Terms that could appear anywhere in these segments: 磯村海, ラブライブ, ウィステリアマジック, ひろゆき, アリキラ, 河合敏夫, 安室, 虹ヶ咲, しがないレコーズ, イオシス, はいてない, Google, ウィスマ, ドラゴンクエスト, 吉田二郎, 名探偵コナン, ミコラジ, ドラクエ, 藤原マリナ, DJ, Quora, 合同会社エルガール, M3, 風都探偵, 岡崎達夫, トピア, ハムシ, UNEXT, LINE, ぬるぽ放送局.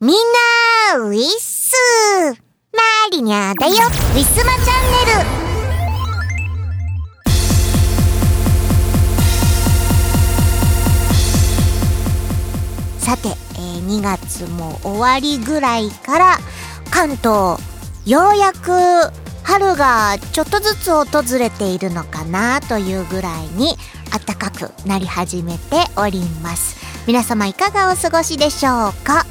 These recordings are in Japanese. みんなウィッスーマリニャだよ。ウィスマチャンネル。さて、2月も終わりぐらいから関東ようやく春がちょっとずつ訪れているのかなというぐらいに暖かくなり始めております。皆様いかがお過ごしでしょうか。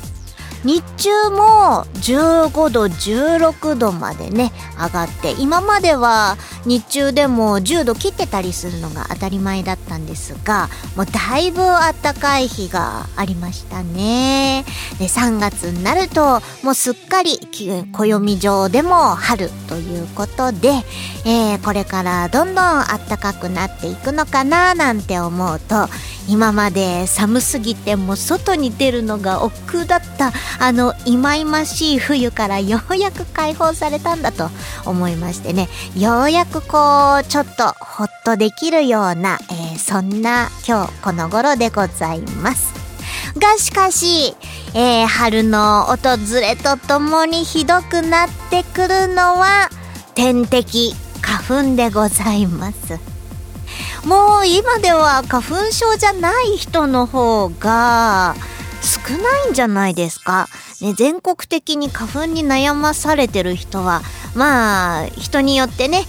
日中も15度16度までね上がって、今までは日中でも10度切ってたりするのが当たり前だったんですが、もうだいぶ暖かい日がありましたね。で、3月になるともうすっかり暦上でも春ということで、これからどんどん暖かくなっていくのかななんて思うと、今まで寒すぎてもう外に出るのが億劫だったあの忌々しい冬からようやく解放されたんだと思いましてね、ようやくこうちょっとほっとできるような、そんな今日この頃でございますが、しかし、春の訪れとともにひどくなってくるのは天敵花粉でございます。もう今では花粉症じゃない人の方が少ないんじゃないですか、ね、全国的に花粉に悩まされてる人はまあ人によってね、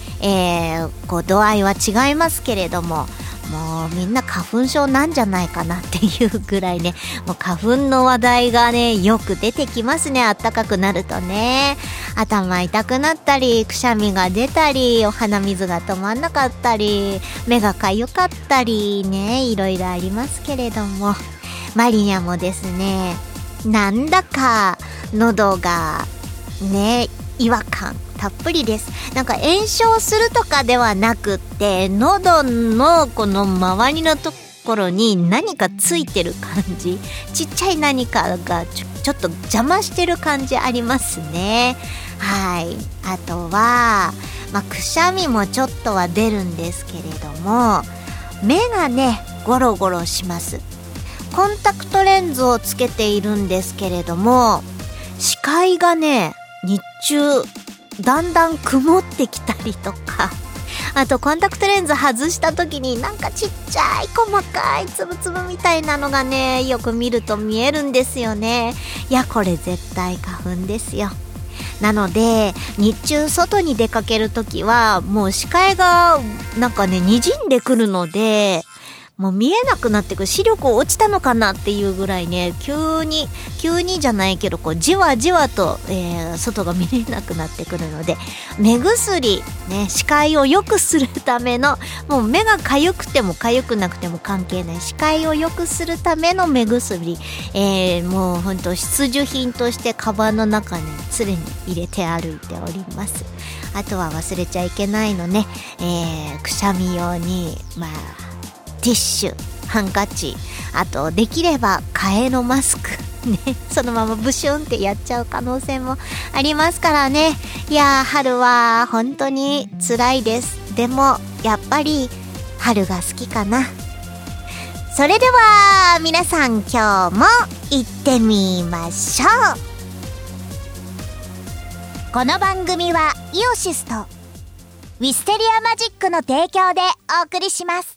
こう度合いは違いますけれども、もうみんな花粉症なんじゃないかなっていうぐらいね、もう花粉の話題がねよく出てきますね。あったかくなるとね、頭痛くなったり、くしゃみが出たり、お鼻水が止まんなかったり、目がかゆかったりね、いろいろありますけれども、マリニャもですね、なんだか喉がね違和感たっぷりです。なんか炎症するとかではなくって、喉のこの周りのところに何かついてる感じ、ちっちゃい何かがちょっと邪魔してる感じありますね。はい。あとは、くしゃみもちょっとは出るんですけれども、目がねゴロゴロします。コンタクトレンズをつけているんですけれども、視界がね日中だんだん曇ってきたりとか、あとコンタクトレンズ外した時になんかちっちゃい細かいつぶつぶみたいなのがねよく見ると見えるんですよね。いや、これ絶対花粉ですよ。なので日中外に出かける時はもう視界がなんかね滲んでくるので、もう見えなくなってくる、視力落ちたのかなっていうぐらいね、急にじゃないけどこうじわじわと、外が見れなくなってくるので、目薬ね、視界を良くするための、もう目が痒くても痒くなくても関係ない、視界を良くするための目薬、もうほんと必需品としてカバンの中に常に入れて歩いております。あとは忘れちゃいけないのね、くしゃみ用にティッシュ、ハンカチ、あとできれば替えのマスクね、そのままブシュンってやっちゃう可能性もありますからね。いや、春は本当に辛いです。でもやっぱり春が好きかな。それでは皆さん、今日も行ってみましょう。この番組はイオシスとウィステリアマジックの提供でお送りします。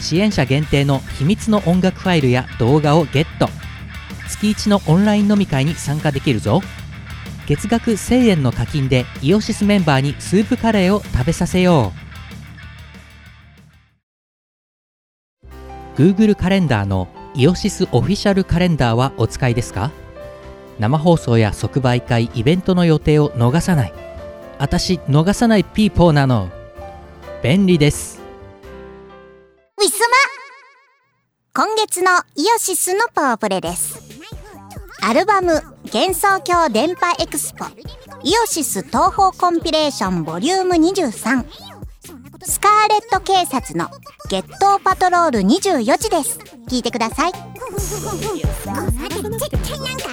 支援者限定の秘密の音楽ファイルや動画をゲット。月1のオンライン飲み会に参加できるぞ。月額1000円の課金でイオシスメンバーにスープカレーを食べさせよう。 Google カレンダーのイオシスオフィシャルカレンダーはお使いですか？生放送や即売会、イベントの予定を逃さない。私、逃さないピーポーなの。便利です。ウィスマ、今月のイオシスのパワプレです。アルバム幻想郷電波エクスポイオシス東方コンピレーションボリューム23スカーレット警察のゲットパトロール24時です。聞いてください。この辺り絶対なんか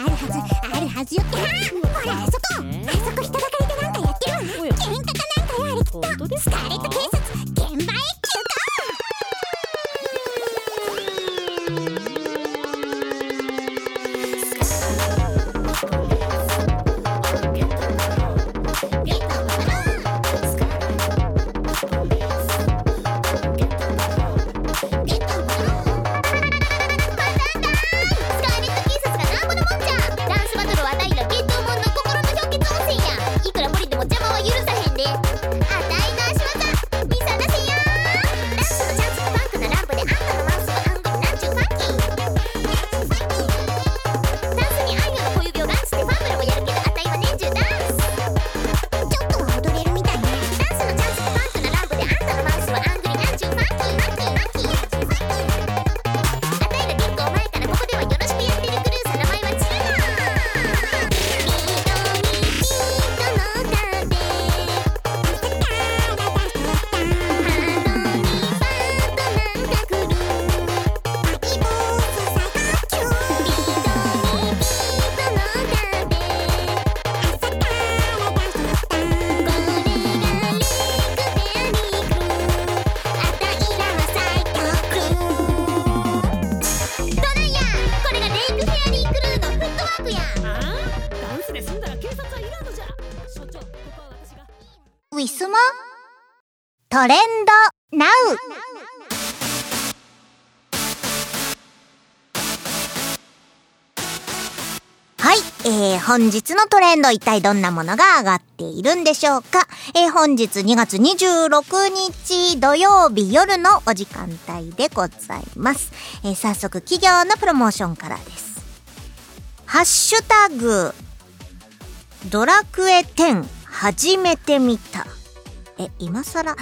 あるはずよ。ほらあそこ人だかりでなんかやってるわ。喧嘩かなんかよ。あれきっとスカーレット警察現場へ。トレンドナウ。はい、本日のトレンド、一体どんなものが上がっているんでしょうか。本日2月26日土曜日夜のお時間帯でございます。早速企業のプロモーションからです。ハッシュタグドラクエ10初めて見た。今更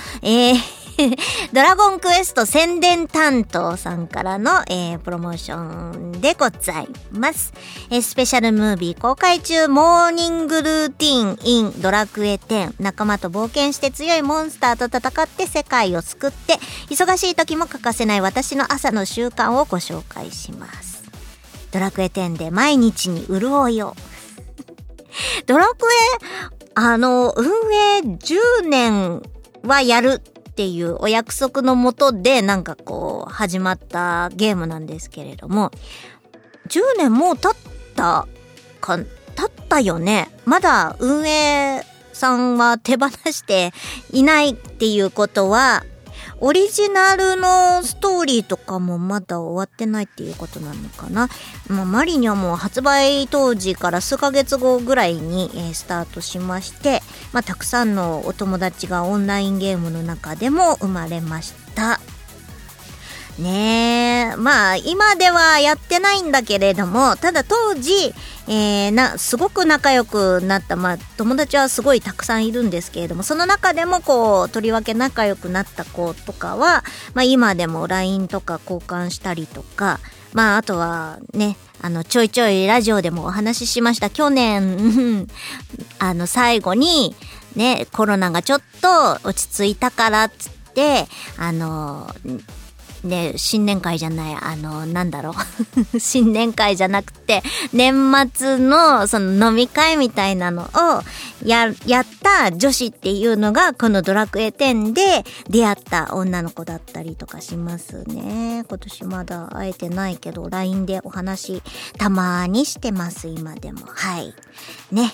ドラゴンクエスト宣伝担当さんからの、プロモーションでございます。スペシャルムービー公開中、モーニングルーティン in ドラクエ10。仲間と冒険して強いモンスターと戦って世界を救って、忙しい時も欠かせない私の朝の習慣をご紹介します。ドラクエ10で毎日に潤いを。ドラクエ運営10年はやるっていうお約束のもとでなんかこう始まったゲームなんですけれども、10年もう経ったよね。まだ運営さんは手放していないっていうことは、オリジナルのストーリーとかもまだ終わってないっていうことなのかな。マリニャも発売当時から数ヶ月後ぐらいに、スタートしまして、たくさんのお友達がオンラインゲームの中でも生まれました。ねえ、今ではやってないんだけれども、ただ当時、すごく仲良くなった、友達はすごいたくさんいるんですけれども、その中でもこう、とりわけ仲良くなった子とかは、今でも LINE とか交換したりとか、あとはね、ちょいちょいラジオでもお話ししました。去年、最後に、ね、コロナがちょっと落ち着いたからっつって、新年会じゃない、新年会じゃなくて、年末のその飲み会みたいなのをやった女子っていうのが、このドラクエ10で出会った女の子だったりとかしますね。今年まだ会えてないけど、LINE でお話たまにしてます、今でも。はい。ね、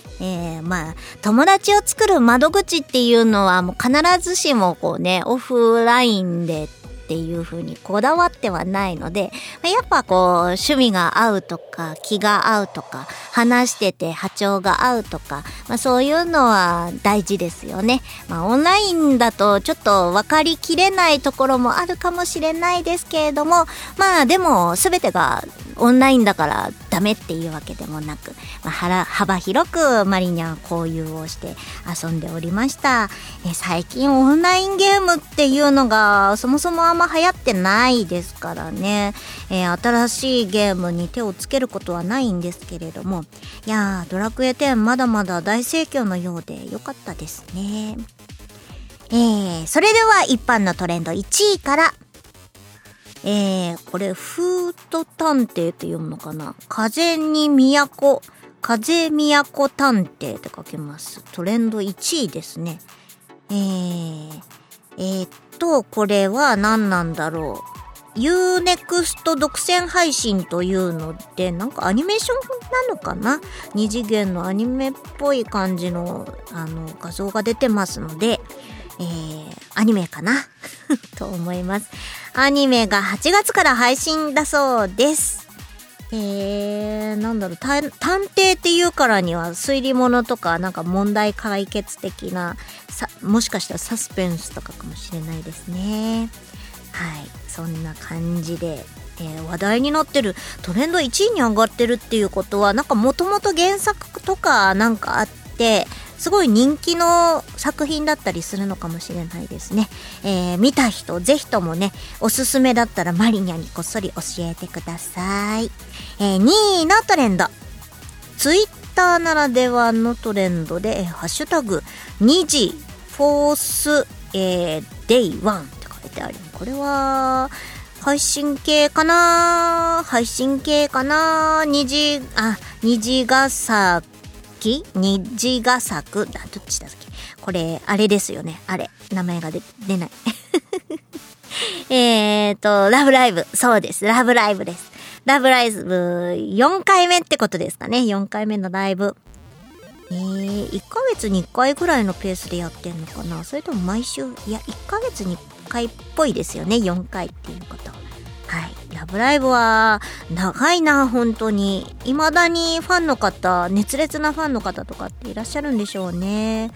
友達を作る窓口っていうのは、もう必ずしもこうね、オフラインで、っていう風にこだわってはないので、やっぱこう趣味が合うとか気が合うとか話してて波長が合うとか、そういうのは大事ですよね。オンラインだとちょっと分かりきれないところもあるかもしれないですけれども、でも全てがオンラインだからダメっていうわけでもなく、まあ、幅広くマリニャは交友をして遊んでおりました。最近オンラインゲームっていうのがそもそもあんま流行ってないですからね、新しいゲームに手をつけることはないんですけれども、いやードラクエ10まだまだ大盛況のようで良かったですね。それでは一般のトレンド1位から、これフート探偵って読むのかな、風に都、風都探偵って書きます。トレンド1位ですね。これは何なんだろう。UNEXT 独占配信というので、なんかアニメーションなのかな、2次元のアニメっぽい感じの画像が出てますので、アニメかなと思います。アニメが8月から配信だそうです。なんだろう、探偵っていうからには推理物とかなんか問題解決的な、もしかしたらサスペンスとかかもしれないですね。はい、そんな感じで、話題になってる、トレンド1位に上がってるっていうことは、なんかもともと原作とかなんかあってすごい人気の作品だったりするのかもしれないですね。見た人ぜひともね、おすすめだったらマリニャにこっそり教えてください。2位のトレンド、ツイッターならではのトレンドで、ハッシュタグ2次フォース、デイワンって書いてある。これは配信系かな、虹ヶ咲、虹ヶ咲く、どっちだっけ、これあれですよね、あれ名前が出ないラブライブ、そうです、ラブライブです。ラブライブ4回目ってことですかね。4回目のライブ、1ヶ月に1回ぐらいのペースでやってんのかな、それとも毎週、いや1ヶ月に1回っぽいですよね、4回っていうこと。はい、ラブライブは長いな、本当に。未だにファンの方、熱烈なファンの方とかっていらっしゃるんでしょうね。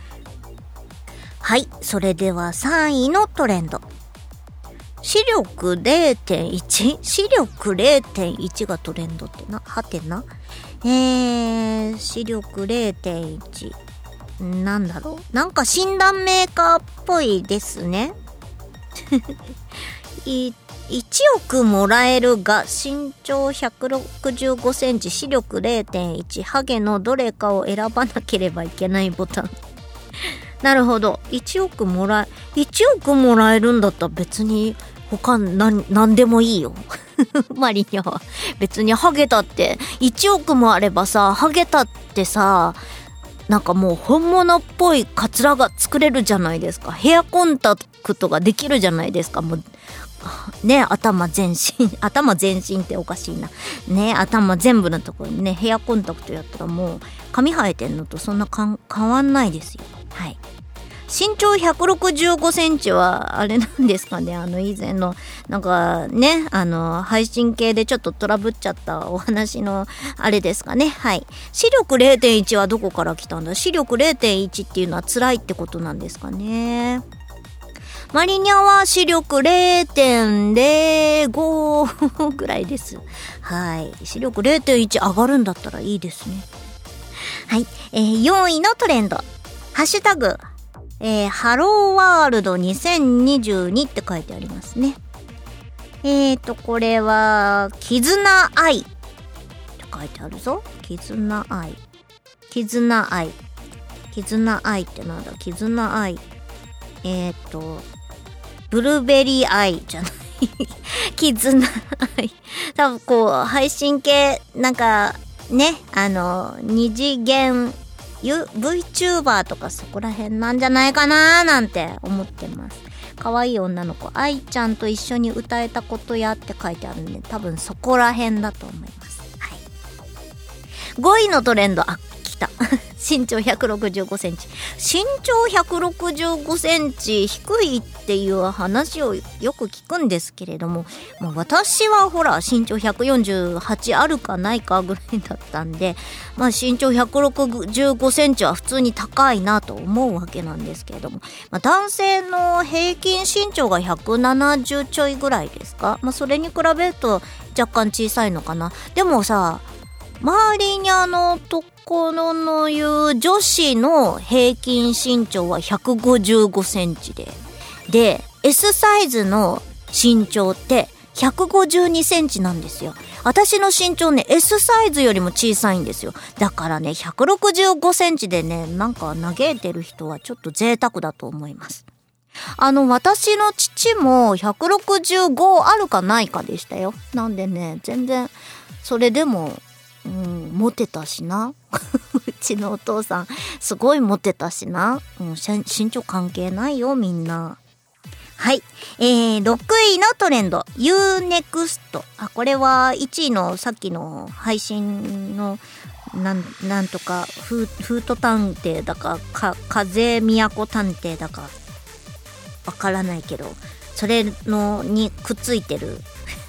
はい、それでは3位のトレンド、視力 0.1? 視力 0.1 がトレンドってな、はてな。視力 0.1 なんだろう、なんか診断メーカーっぽいですね1億もらえるが、身長165センチ、視力 0.1、 ハゲのどれかを選ばなければいけないボタンなるほど、1億もらえるんだったら別に他何でもいいよマリニャは別にハゲたって、1億もあればさ、ハゲたってさ、なんかもう本物っぽいカツラが作れるじゃないですか。ヘアコンタクトができるじゃないですか。もうね、頭全身っておかしいなね、頭全部のところにねヘアコンタクトやったらもう髪生えてんのとそんな変わんないですよ。はい、身長165センチはあれなんですかね、以前のなんかね、配信系でちょっとトラブっちゃったお話のあれですかね。はい、視力 0.1 はどこから来たんだ。視力 0.1 っていうのは辛いってことなんですかね。マリニャは視力 0.05 ぐらいです。はい、視力 0.1 上がるんだったらいいですね。はい、4位のトレンド、ハッシュタグハローワールド2022って書いてありますね。これは絆愛って書いてあるぞ。絆愛ってなんだ。絆愛、ブルーベリー愛じゃない絆愛、多分こう配信系なんかね、二次元VTuber とかそこら辺なんじゃないかなーなんて思ってます。可愛い女の子愛ちゃんと一緒に歌えたことやって書いてあるんで、多分そこら辺だと思います。はい、5位のトレンド、あ、来た身長165センチ。身長165センチ低いっていう話をよく聞くんですけれども、まあ、私はほら身長148あるかないかぐらいだったんで、まあ、身長165センチは普通に高いなと思うわけなんですけれども、まあ、男性の平均身長が170ちょいぐらいですか、まあ、それに比べると若干小さいのかな。でもさ、周りにところの言う女子の平均身長は155センチで S サイズの身長って152センチなんですよ。私の身長ね S サイズよりも小さいんですよ。だからね165センチでね、なんか嘆いてる人はちょっと贅沢だと思います。私の父も165あるかないかでしたよ。なんでね、全然それでもモテたしなうちのお父さんすごいモテたしな、身長関係ないよみんな。はい、6位のトレンド UNEXT。 これは1位のさっきの配信のなんとかフート探偵だか風都探偵だかわからないけど、それのにくっついてる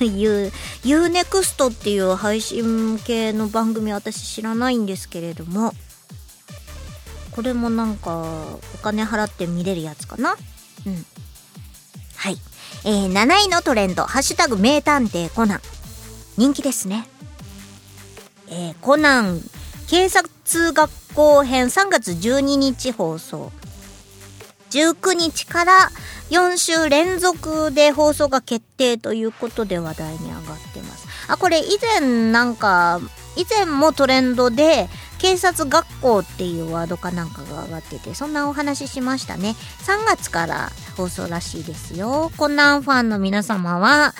UNEXT っていう配信系の番組私知らないんですけれども、これもなんかお金払って見れるやつかな。うん。はい、7位のトレンドハッシュタグ名探偵コナン、人気ですね。コナン警察学校編3月12日放送、19日から4週連続で放送が決定ということで話題に上がってます。これ以前もトレンドで警察学校っていうワードかなんかが上がってて、そんなお話ししましたね。3月から放送らしいですよ。コナンファンの皆様は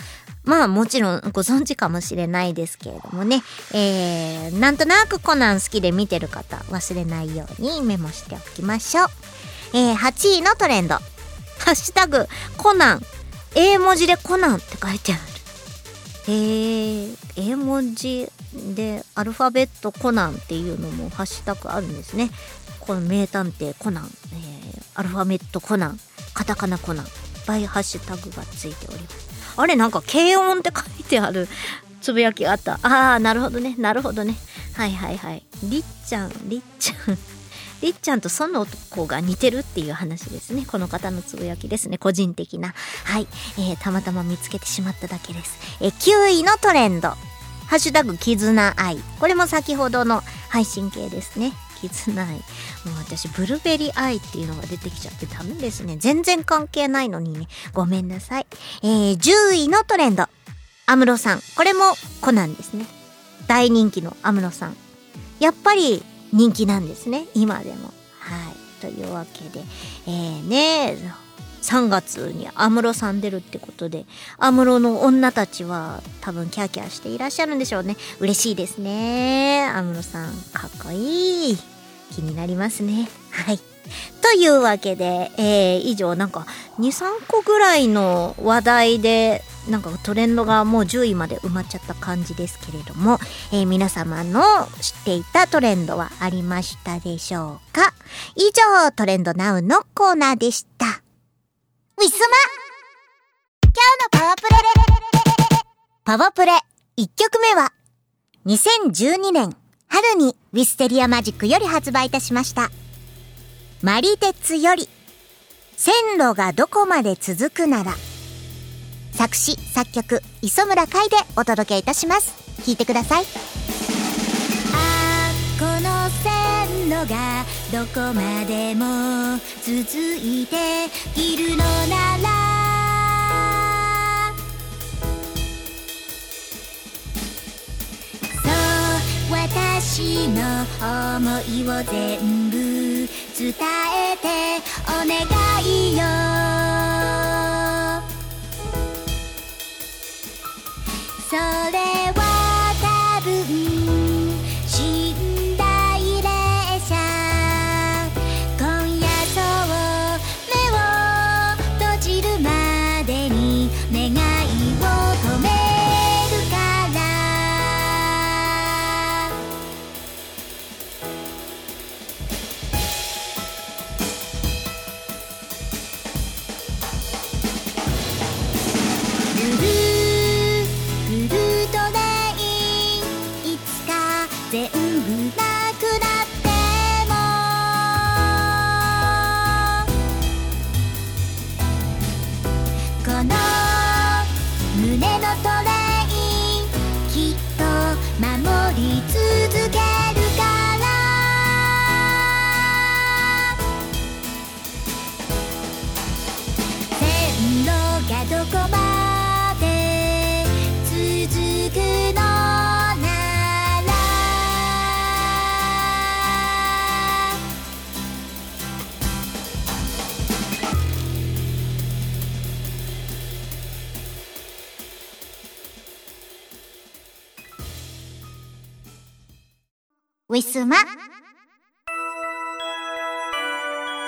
まあもちろんご存知かもしれないですけれどもね、なんとなくコナン好きで見てる方忘れないようにメモしておきましょう。8位のトレンドハッシュタグコナン、英文字でコナンって書いてある。英文字でアルファベットコナンっていうのもハッシュタグあるんですね。この名探偵コナン、アルファベットコナン、カタカナコナン、いっぱいハッシュタグがついております。あれなんか軽音って書いてあるつぶやきがあった。なるほどね、なるほどね。はいはいはい。りっちゃんとその子が似てるっていう話ですね。この方のつぶやきですね、個人的な。はい、たまたま見つけてしまっただけです。9位のトレンドハッシュタグ絆愛。これも先ほどの配信系ですね。絆愛、もう私ブルベリー愛っていうのが出てきちゃってダメですね。全然関係ないのにね、ごめんなさい。10位のトレンド安室さん。これもコナンですね。大人気の安室さん、やっぱり人気なんですね、今でも。はい、というわけで、3月に安室さん出るってことで、安室の女たちは多分キャーキャーしていらっしゃるんでしょうね。嬉しいですね。安室さんかっこいい、気になりますね。はい、というわけで、以上なんか 2,3 個ぐらいの話題でなんかトレンドがもう10位まで埋まっちゃった感じですけれども、皆様の知っていたトレンドはありましたでしょうか。以上、トレンドナウのコーナーでした。ウィスマ今日のパワプレ1曲目は2012年春にウィステリアマジックより発売いたしましたマリテツより線路がどこまで続くなら、作詞作曲磯村海でお届けいたします。聴いてください。この線路がどこまでも続いているのなら、そう私の思いを全部伝えてお願いよ、それは多分寝台列車、今夜そう目を閉じるまでに願いを込めるから、トレインきっと守り続けるから線路がどこまで続くのならウィスマ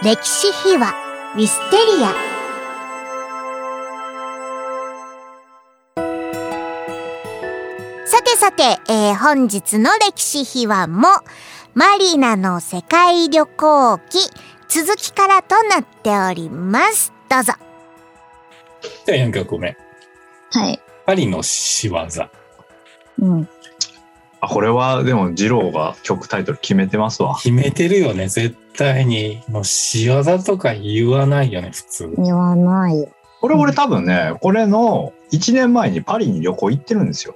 歴史秘話ウィステリア。さて、本日の歴史秘話もマリナの世界旅行記続きからとなっております。どうぞ。じゃあ4曲目、はい、パリの仕業、うん、あ、これはでも二郎が曲タイトル決めてますわ。決めてるよね、絶対に。もう仕業とか言わないよね、普通言わないよ。これ俺多分ね、これの1年前にパリに旅行行ってるんですよ。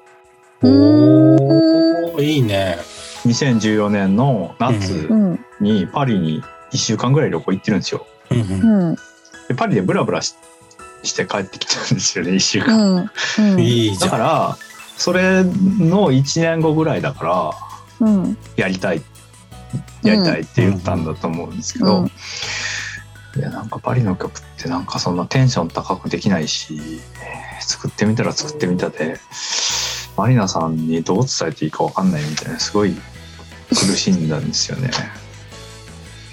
おー、いいね。2014年の夏にパリに1週間ぐらい旅行行ってるんですよ、うん、でパリでブラブラ して帰ってきたんですよね、1週間、うんうん、だからそれの1年後ぐらいだから、うん、やりたいって言ったんだと思うんですけど、うんうん、いやなんかパリの曲ってなんかそんなテンション高くできないし、作ってみたら作ってみたでマリナさんにどう伝えていいか分かんないみたいな、すごい苦しんだんですよね、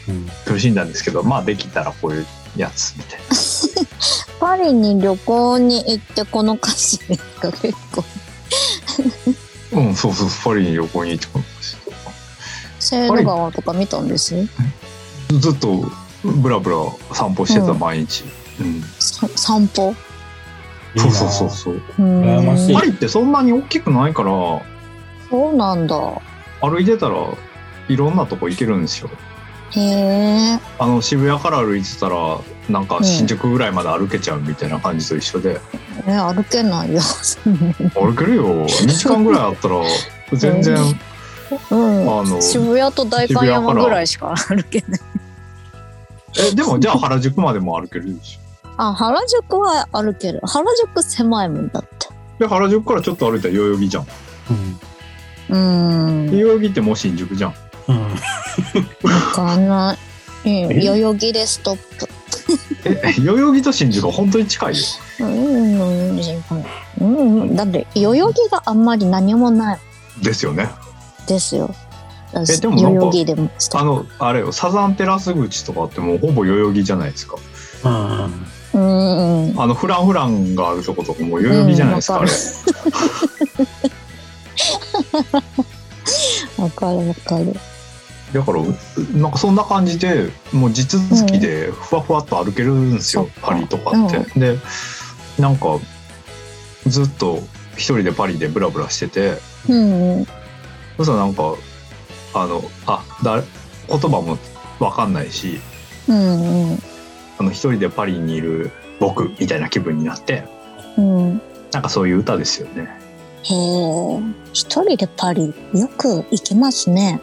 うん、苦しんだんですけど、まあできたらこういうやつみたいなパリに旅行に行ってこの歌詞が結構うん、そうそう、パリに旅行に行ってこの歌詞。セーヌ川とか見たんですよ。ずっとブラブラ散歩してた、毎日、うんうん、散歩。そうそう、パリってそんなに大きくないから。そうなんだ。歩いてたらいろんなとこ行けるんですよ。へー。あの渋谷から歩いてたらなんか新宿ぐらいまで歩けちゃうみたいな感じと一緒で、歩けないよ歩けるよ、2時間ぐらいあったら全然、うん、あの渋谷と代官山ぐらいしか歩けないでもじゃあ原宿までも歩けるでしょ。あ、原宿は歩ける。原宿狭いもんだって。で原宿からちょっと歩いたら代々木じゃん、うん、代々木ってもう新宿じゃん、うん、分かんない、うん、代々木でストップ代々木と新宿は本当に近いよ、うん、だって代々木があんまり何もないですよね。ですよ。でも代々木でもあのあれよ、サザンテラス口とかってもうほぼ代々木じゃないですか。うん、あのフランフランがあるとことかもう代々木じゃないですか、うん、あれ分かる分かる。だからなんかそんな感じでもう地続きでふわふわっと歩けるんですよ、うん、パリとかって、うん、でなんかずっと一人でパリでブラブラしてて、うん、そしたらなんか言葉も分かんないし、うんうん、一人でパリにいる僕みたいな気分になって、うん、なんかそういう歌ですよね。へー、一人でパリよく行きますね。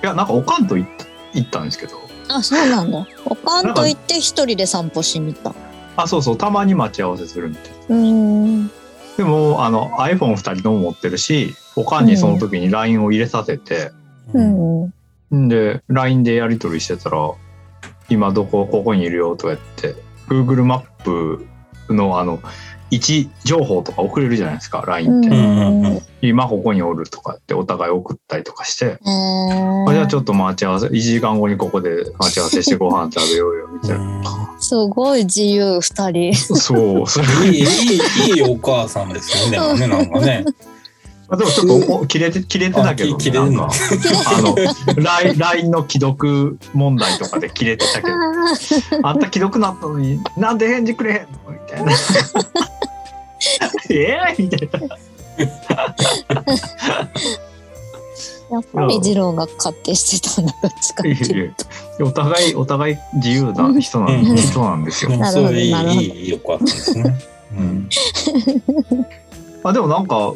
いやなんかおかんと行ったんですけど。あ、そうなんだ。おかんと行って一人で散歩しに行った。あ、そうそう、たまに待ち合わせするみたいな。でもiPhone2人とも持ってるし、おかんにその時に LINE を入れさせて、うん、で LINE でやり取りしてたら、今ここにいるよとかやって Google マップの位置情報とか送れるじゃないですか、 LINE って、うん、今ここにおるとかってお互い送ったりとかして、じゃあちょっと待ち合わせ、1時間後にここで待ち合わせしてご飯食べようよみたいなすごい自由2人そう、それいいお母さんですよね。でもね、なんかねでもちょっと切れてたけど、LINE の既読問題とかで切れてたけどあんた既読なったのになんで返事くれへんのみたいなみたいなやっぱり二郎が勝手してたんだから使ってるとお互い自由な人なんですよ。なるほどなるほど、いいよかったですね、うんあでもなんか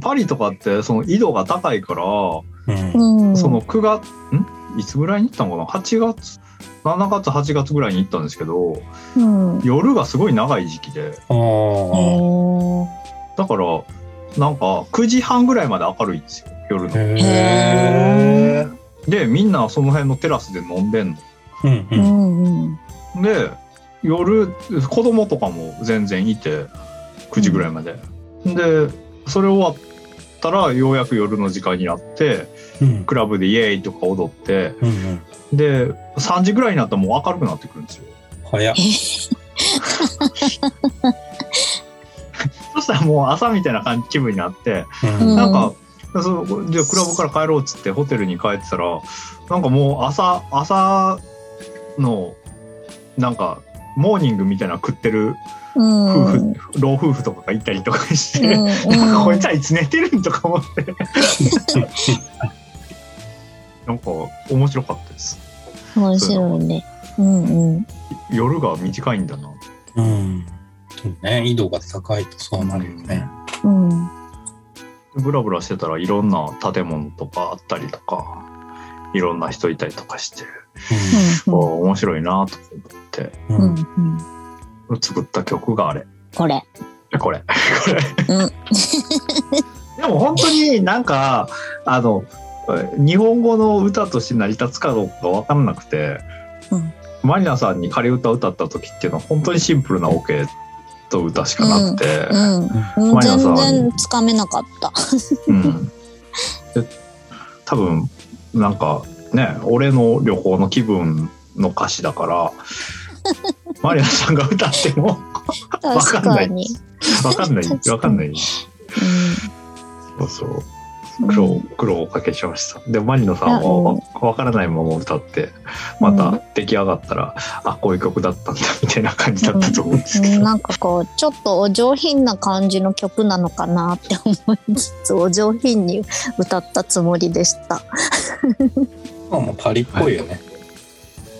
パリとかってその緯度が高いから、うん、そのいつぐらいに行ったのかな、8月7月8月ぐらいに行ったんですけど、うん、夜がすごい長い時期で、あだからなんか9時半ぐらいまで明るいんですよ夜の。へでみんなその辺のテラスで飲んでんの、うんうん、で夜子供とかも全然いて9時ぐらいまで、うん、でそれ終わったらようやく夜の時間になって、うん、クラブでイエーイとか踊って、うんうん、で3時ぐらいになったらもう明るくなってくるんですよ。早っそしたらもう朝みたいな感じ気分になって、うん、なんかじゃあクラブから帰ろうっつってホテルに帰ってたらなんかもう朝のなんかモーニングみたいな食ってる夫婦、うん、老夫婦とかがいたりとかして、うんうん、なんかこいつはいつ寝てるんとか思ってなんか面白かったです。面白いね、うんうん、夜が短いんだな、うんね、緯度が高いとそうなるよね、うんうん、ブラブラしてたらいろんな建物とかあったりとかいろんな人いたりとかして、うん、面白いなと思って、うんうん、作った曲があれこれ、うん、でも本当になんか日本語の歌として成り立つかどうか分からなくて、うん、マリナさんに仮歌を歌った時っていうのは本当にシンプルなオケと歌しかなくて、うんうん、全然つかめなかった、うん、多分なんかね俺の旅行の気分の歌詞だからマリナさんが歌っても分かんない、うん、そう苦労をかけしました。でマリナさんは分からないまま歌ってまた出来上がったら、うん、あこういう曲だったんだみたいな感じだったと思うんですけど、うん、なんかこうちょっとお上品な感じの曲なのかなって思いつつお上品に歌ったつもりでしたもうパリっぽいよね、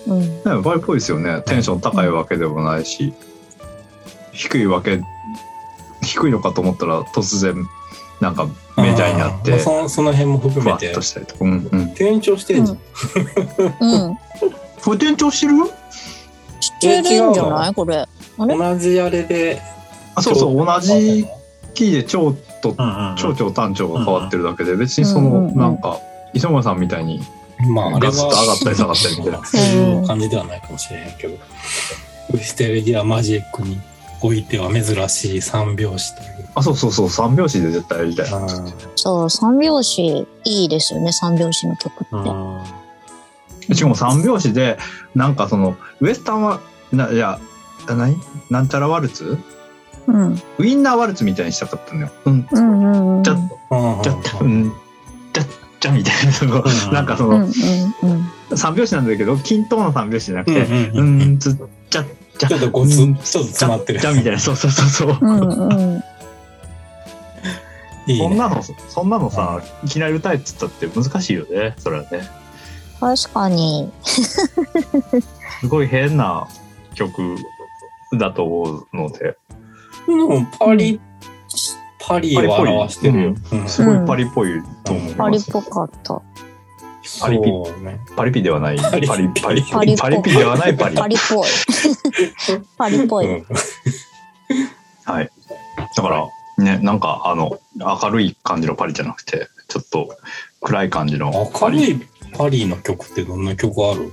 はいうん、ねパリっぽいですよね。テンション高いわけでもないし、うん、低いのかと思ったら突然なんかメジャーになって、まあ、その辺も含めてふわっとしたりとか、うんうん、転調してるじゃん、うんうん、これ転調してる？してるんじゃないこれあれ同じあれであそうそう同じキーで長と長調短調が変わってるだけで別にその、うんうんうん、なんか磯村さんみたいにガツッと上がったり下がったりみたいな、まあ、そういう感じではないかもしれないけどウステレギアマジックにおいては珍しい三拍子というあそう三拍子で絶対やりたい。そう三拍子いいですよね。三拍子の曲ってしかも三拍子でなんかそのウエスタンはないやなんちゃらワルツ、うん、ウインナーワルツみたいにしたかったのよ、うんうんうん、ちゃみたいなそのなんかその、うんうんうん、三拍子なんだけど均等の三拍子じゃなくてうんつっちゃちょっとゴツ一つ詰まってるじゃみたいなそううんうんいいね、そんなのさ、いきなり歌えっつったって難しいよね、それはね。確かに。すごい変な曲だと思うので。でもパリを表してるよ、うん。すごいパリっぽいと思います。パリっぽかった。パリピではない。パリピではないパリ。パリっぽい。パリっぽい。うん、はい。だから。ね、なんか明るい感じのパリじゃなくてちょっと暗い感じのパリ。明るいパリの曲ってどんな曲ある？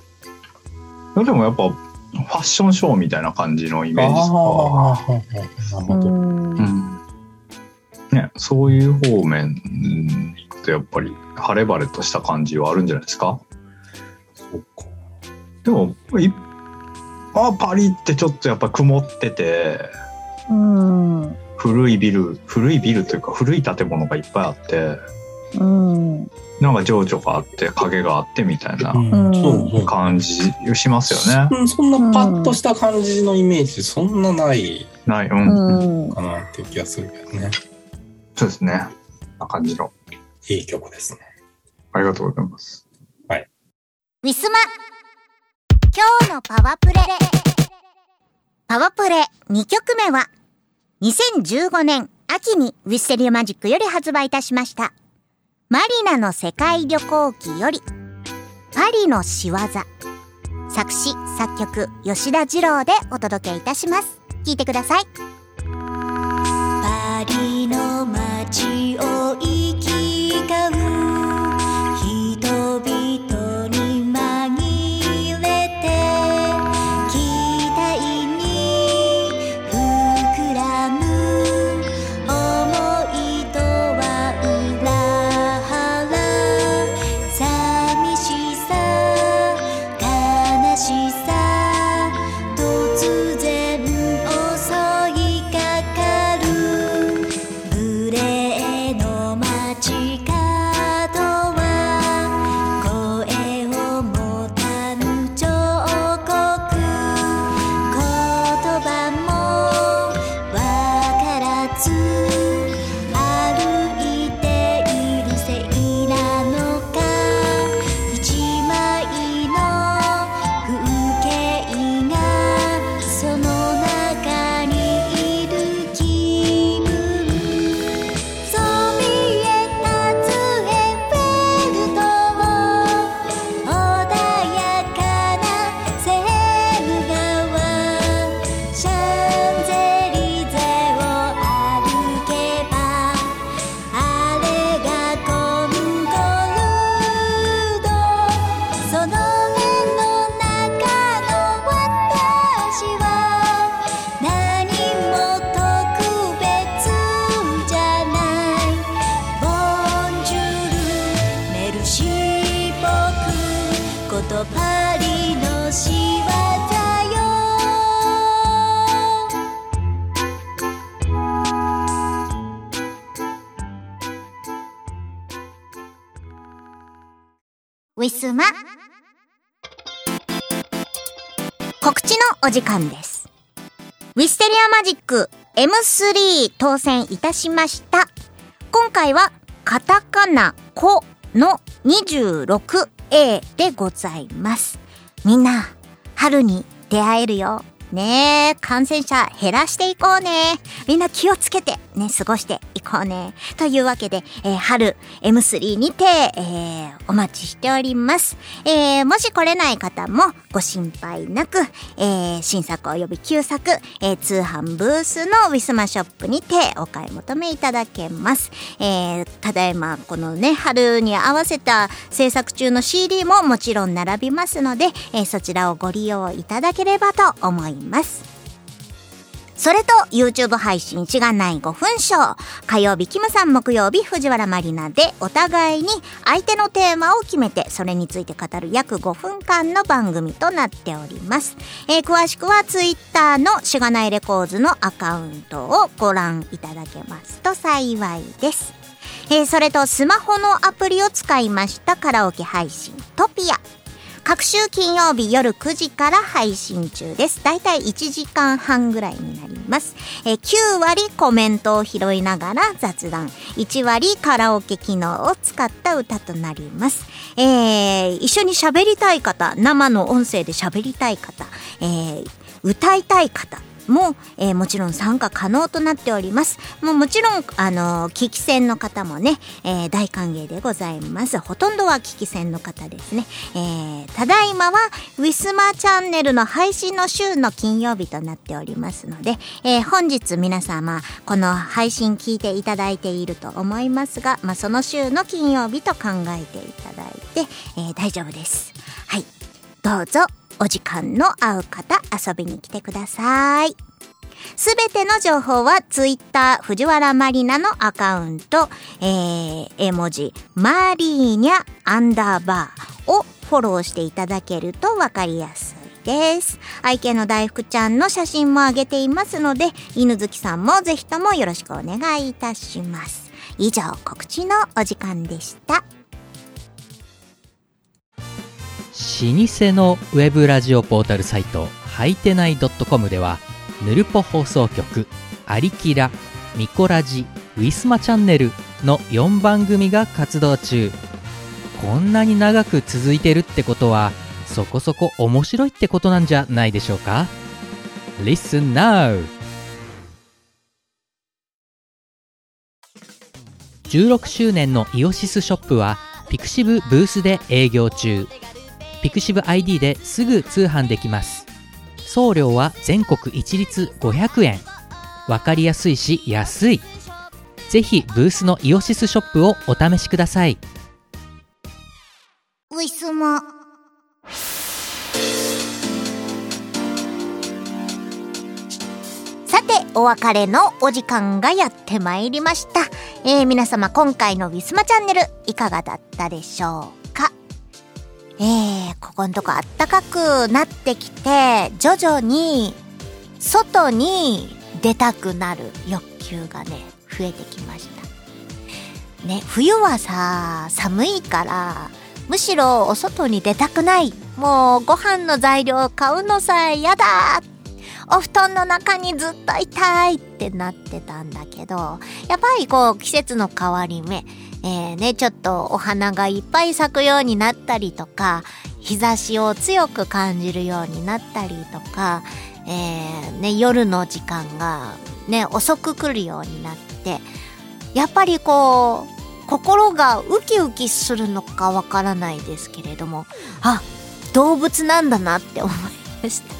でもやっぱファッションショーみたいな感じのイメージとか、うんね、そういう方面に行くとやっぱり晴れ晴れとした感じはあるんじゃないですか？そうか。でもパリってちょっとやっぱ曇ってて、うん古いビルというか古い建物がいっぱいあって、うん、なんか情緒があって影があってみたいな感じしますよね、うん、そんなパッとした感じのイメージそんなない、うん、かなっていう気がするけどね。そうですね。な感じのいい曲ですね。ありがとうございます。はい、ウィスマ今日のパワプレ2曲目は2015年秋にウィッセリューマジックより発売いたしましたマリナの世界旅行記よりパリの仕業、作詞作曲吉田二郎でお届けいたします。聞いてください。パリの街を行き交う人々に紛れて期待に膨らむ想いとは裏腹寂しさ悲しさ突然襲いかかる無礼の街角パリの仕業ウィスマ告知のお時間です。ウィステリアマジック M3 当選いたしました。今回はカタカナコの26A でございます。みんな春に出会えるよねえ、感染者減らしていこうね、みんな気をつけてね過ごしていこうねというわけで、春 M3 にて、お待ちしております。もし来れない方もご心配なく、新作および旧作、通販ブースのウィスマショップにてお買い求めいただけます。ただいまこのね春に合わせた制作中の CD ももちろん並びますので、そちらをご利用いただければと思いますます。それと YouTube 配信しがない5分ショー、火曜日キムさん、木曜日藤原マリナでお互いに相手のテーマを決めてそれについて語る約5分間の番組となっております。詳しくは Twitter のしがないレコーズのアカウントをご覧いただけますと幸いです。それとスマホのアプリを使いましたカラオケ配信トピア、各週金曜日夜9時から配信中です。だいたい1時間半ぐらいになります。9割コメントを拾いながら雑談、1割カラオケ機能を使った歌となります。一緒に喋りたい方、生の音声で喋りたい方、歌いたい方も、もちろん参加可能となっております。もちろん聞き戦の方もね、大歓迎でございます。ほとんどは聞き戦の方ですね。ただいまはウィスマーチャンネルの配信の週の金曜日となっておりますので、本日皆様この配信聞いていただいていると思いますが、その週の金曜日と考えていただいて、大丈夫です。はい、どうぞお時間の合う方遊びに来てください。すべての情報はツイッター藤原マリナのアカウント、絵文字マリーニャ_をフォローしていただけるとわかりやすいです。愛犬の大福ちゃんの写真も上げていますので、犬好きさんもぜひともよろしくお願いいたします。以上、告知のお時間でした。老舗のウェブラジオポータルサイトはいてない .com ではぬるぽ放送局、アリキラ、ミコラジ、ウィスマチャンネルの4番組が活動中。こんなに長く続いてるってことはそこそこ面白いってことなんじゃないでしょうか。 Listen now! 16周年のイオシスショップはピクシブブースで営業中。ピクシブ ID ですぐ通販できます。送料は全国一律500円。わかりやすいし安い。ぜひブースのイオシスショップをお試しください。ういすま。さてお別れのお時間がやってまいりました、皆様今回のウィスマチャンネルいかがだったでしょうか。ここのとこあったかくなってきて徐々に外に出たくなる欲求がね増えてきましたね。冬はさ寒いからむしろお外に出たくない、もうご飯の材料買うのさえやだ、お布団の中にずっといたいってなってたんだけど、やっぱりこう季節の変わり目、ちょっとお花がいっぱい咲くようになったりとか、日差しを強く感じるようになったりとか、夜の時間がね遅く来るようになって、やっぱりこう心がウキウキするのかわからないですけれども、あ、動物なんだなって思いました。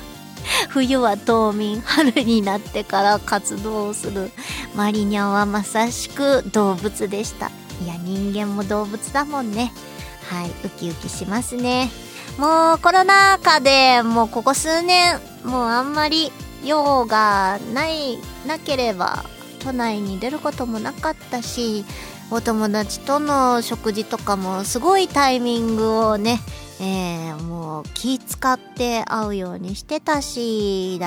冬は冬眠、春になってから活動をするマリニャンはまさしく動物でした。いや人間も動物だもんね。はい、ウキウキしますね。もうコロナ禍でもうここ数年もうあんまり用がなければ都内に出ることもなかったし、お友達との食事とかもすごいタイミングをね、もう気使って会うようにしてたし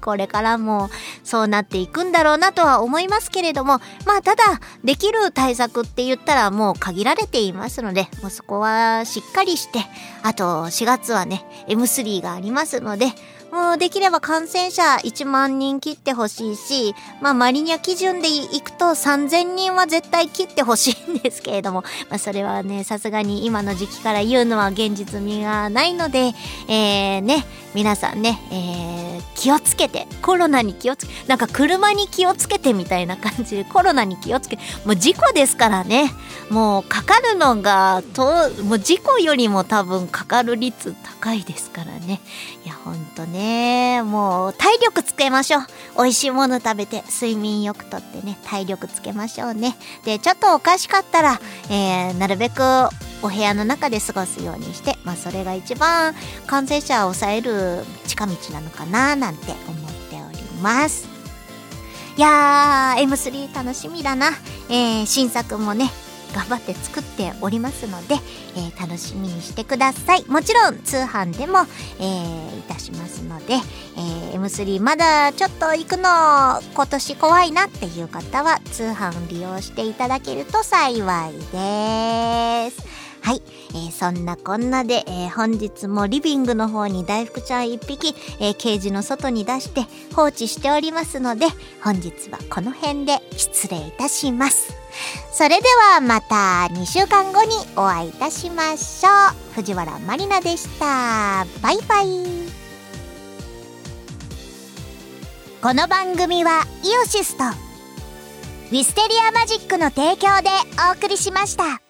これからもそうなっていくんだろうなとは思いますけれども、まあただできる対策って言ったらもう限られていますので、もうそこはしっかりして、あと4月はね M3 がありますので、もうできれば感染者1万人切ってほしいし、まあマリニャ基準でいくと3000人は絶対切ってほしいんですけれども、まあそれはねさすがに今の時期から言うのは現実味がないので、皆さんね、気をつけて、コロナに気をつけ、なんか車に気をつけてみたいな感じでコロナに気をつけ、もう事故ですからね、もうかかるのがもう事故よりも多分かかる率高いですからね。いやほんとね、もう体力つけましょう。美味しいもの食べて睡眠よくとってね、体力つけましょうね。でちょっとおかしかったら、なるべくお部屋の中で過ごすようにして、まあ、それが一番感染者を抑える近道なのかななんて思っております。いやー M3 楽しみだな、新作もね頑張って作っておりますので、楽しみにしてください。もちろん通販でも、いたしますので、M3 まだちょっと行くの今年怖いなっていう方は通販利用していただけると幸いです。はい、そんなこんなで、本日もリビングの方に大福ちゃん1匹、ケージの外に出して放置しておりますので、本日はこの辺で失礼いたします。それではまた2週間後にお会いいたしましょう。藤原まりなでした。バイバイ。この番組はイオシスとウィステリアマジックの提供でお送りしました。